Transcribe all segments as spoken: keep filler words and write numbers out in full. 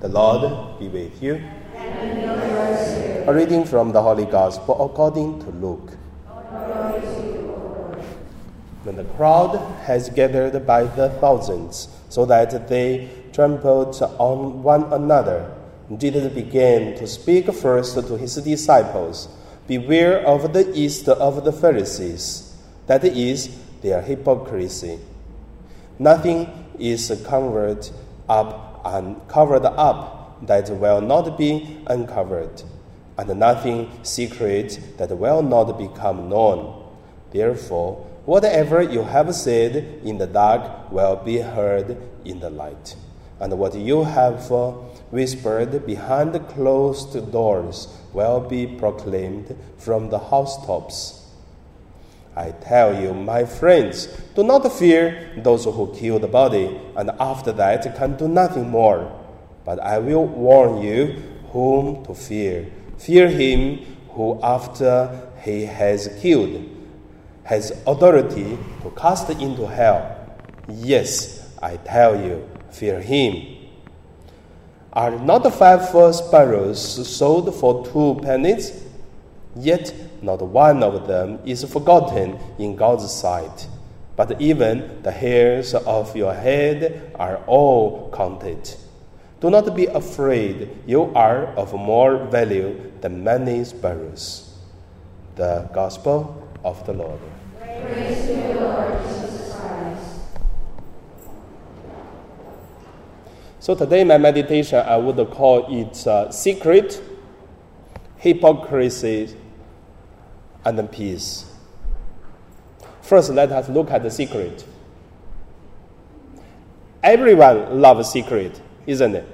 The Lord be with you. And with your spirit. A reading from the Holy Gospel according to Luke. Glory to you, O Lord. When the crowd has gathered by the thousands, so that they trampled on one another, Jesus began to speak first to his disciples. Beware of the yeast of the Pharisees, that is, their hypocrisy. Nothing is covered up and covered up that will not be uncovered, and nothing secret that will not become known. Therefore, whatever you have said in the dark will be heard in the light, and what you have whispered behind closed doors will be proclaimed from the housetops. I tell you, my friends, do not fear those who kill the body, and after that can do nothing more. But I will warn you whom to fear. Fear him who, after he has killed, has authority to cast into hell. Yes, I tell you, fear him. Are not five sparrows sold for two pennies? Yet not one of them is forgotten in God's sight. But even the hairs of your head are all counted. Do not be afraid, you are of more value than many sparrows. The Gospel of the Lord. Praise to you, Lord Jesus Christ. So today, my meditation, I would call it uh, Secret, Hypocrisy, and Peace. First, let us look at the secret. Everyone loves secret, isn't it?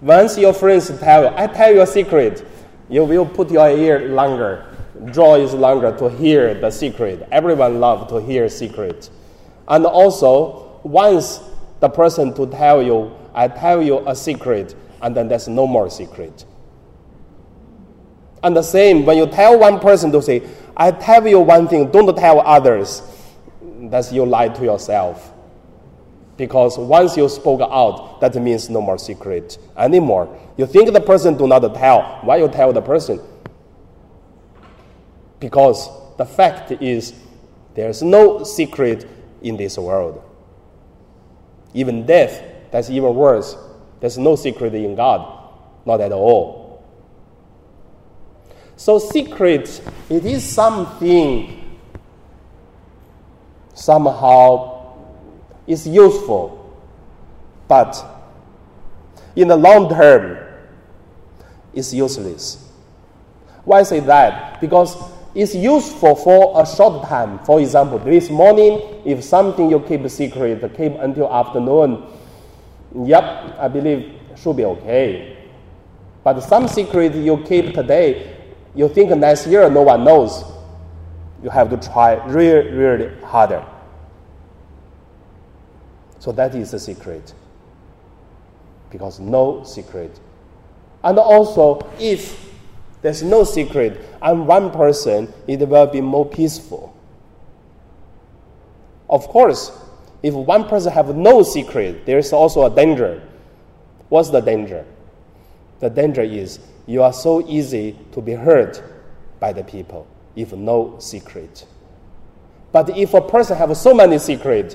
Once your friends tell you, I tell you a secret, you will put your ear longer, draw is longer to hear the secret. Everyone loves to hear secret. And also, once the person to tell you, I tell you a secret, and then there's no more secret. And the same, when you tell one person to say, I tell you one thing, don't tell others, that's you lie to yourself. Because once you spoke out, that means no more secret anymore. You think the person do not tell. Why you tell the person? Because the fact is, there's no secret in this world. Even death, that's even worse. There's no secret in God, not at all. So secret, it is something somehow is useful, but in the long term, it's useless. Why say that? Because it's useful for a short time. For example, this morning, if something you keep secret, keep until afternoon, yep, I believe should be okay. But some secret you keep today, you think next year no one knows. You have to try really, really harder. So that is the secret. Because no secret. And also, if there's no secret, I'm one person, it will be more peaceful. Of course, if one person have no secret, there is also a danger. What's the danger? The danger is you are so easy to be hurt by the people if no secret. But if a person have so many secrets,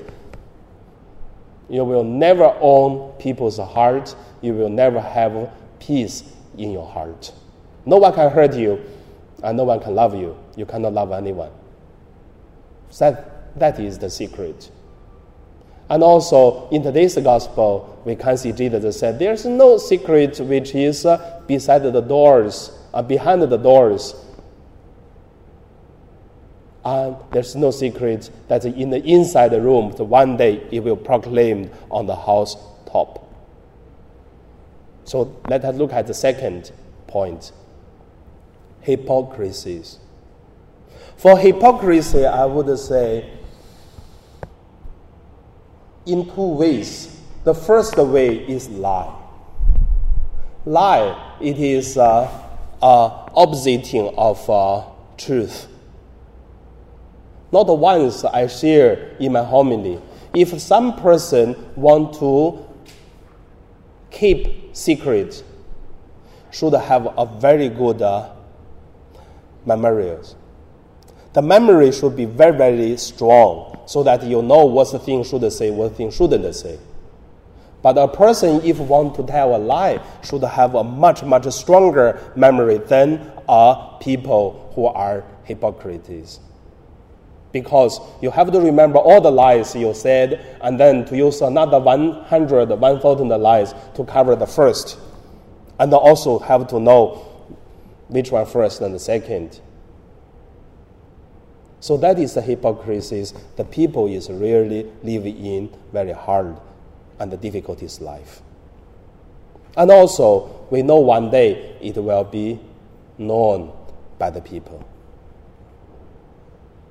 you will never own people's heart. You will never have peace in your heart. No one can hurt you, and no one can love you. You cannot love anyone. That, that is the secret. And also, in today's gospel, we can see Jesus said, there is no secret which is uh, beside the doors, uh, behind the doors. And there's no secret that in the inside the room, so one day it will proclaim on the house top. So let us look at the second point, hypocrisies. For hypocrisy, I would say, in two ways. The first way is lie. Lie, it is uh, uh, obstination of uh, truth. Not once I share in my homily. If some person want to keep secrets should have a very good uh, memories. The memory should be very, very strong so that you know what the thing should say, what thing shouldn't say. But a person, if want to tell a lie, should have a much, much stronger memory than uh, people who are hypocrites. Because you have to remember all the lies you said, and then to use another one hundred, one thousand lies to cover the first. And also have to know which one first and the second. So that is the hypocrisy the people is really living in very hard and the difficulties life. And also, we know one day it will be known by the people.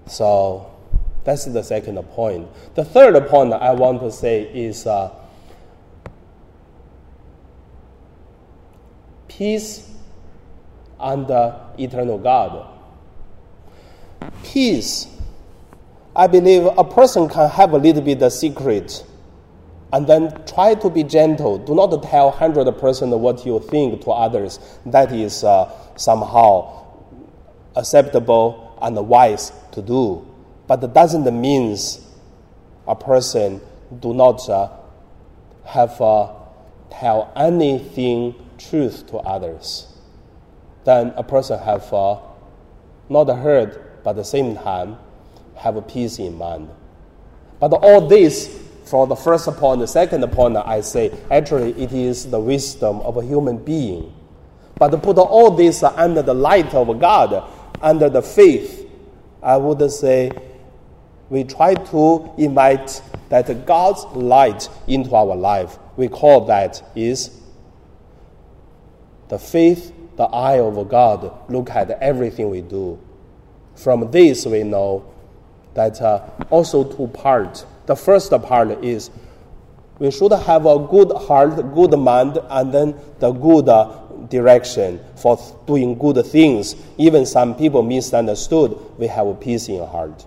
So that's the second point. The third point I want to say is uh, peace and the eternal God. Peace, I believe a person can have a little bit of secret and then try to be gentle. Do not tell one hundred percent what you think to others. That is uh, somehow acceptable and wise to do, but that doesn't mean a person do not uh, have uh, tell anything truth to others. Then a person have uh, not heard, but at the same time have a peace in mind. But all this, from the first point, the second point, I say actually it is the wisdom of a human being. But to put all this under the light of God, under the faith, I would say we try to invite that God's light into our life. We call that is the faith, the eye of God, look at everything we do. From this we know that uh, also two parts. The first part is we should have a good heart, good mind, and then the good uh, direction for doing good things. Even some people misunderstood, we have peace in heart.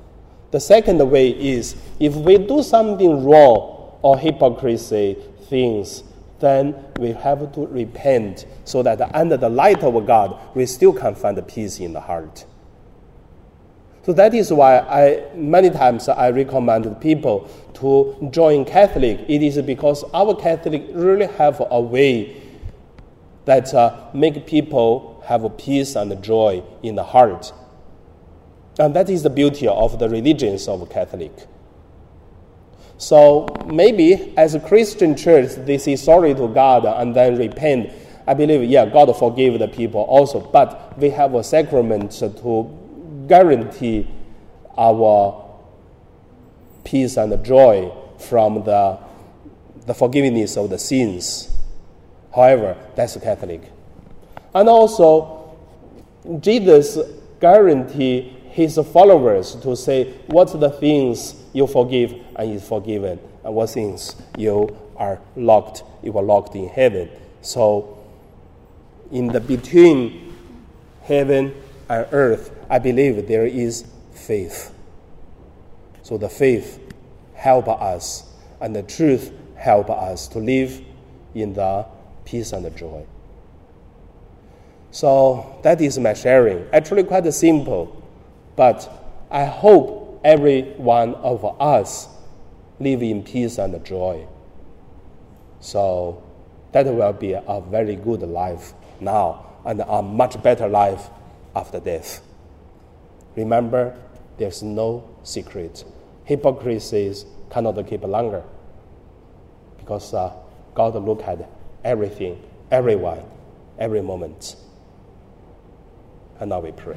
The second way is if we do something wrong or hypocrisy things, then we have to repent so that under the light of God, we still can find peace in the heart. So that is why I many times I recommend people to join Catholic. It is because our Catholic really have a way that uh, make people have peace and joy in the heart. And that is the beauty of the religions of Catholic. So maybe as a Christian church, they say sorry to God and then repent. I believe, yeah, God forgive the people also, but we have a sacrament to guarantee our peace and joy from the, the forgiveness of the sins. However, that's Catholic. And also, Jesus guaranteed his followers to say what the things you forgive and is forgiven, and what things you are locked, you are locked in heaven. So, in the between heaven and earth, I believe there is faith. So the faith help us, and the truth help us to live in the peace and joy. So that is my sharing. Actually quite simple, but I hope every one of us live in peace and joy. So that will be a very good life now and a much better life after death. Remember, there's no secret. Hypocrisies cannot keep longer because uh, God look at it. Everything, everyone, every moment. And now we pray.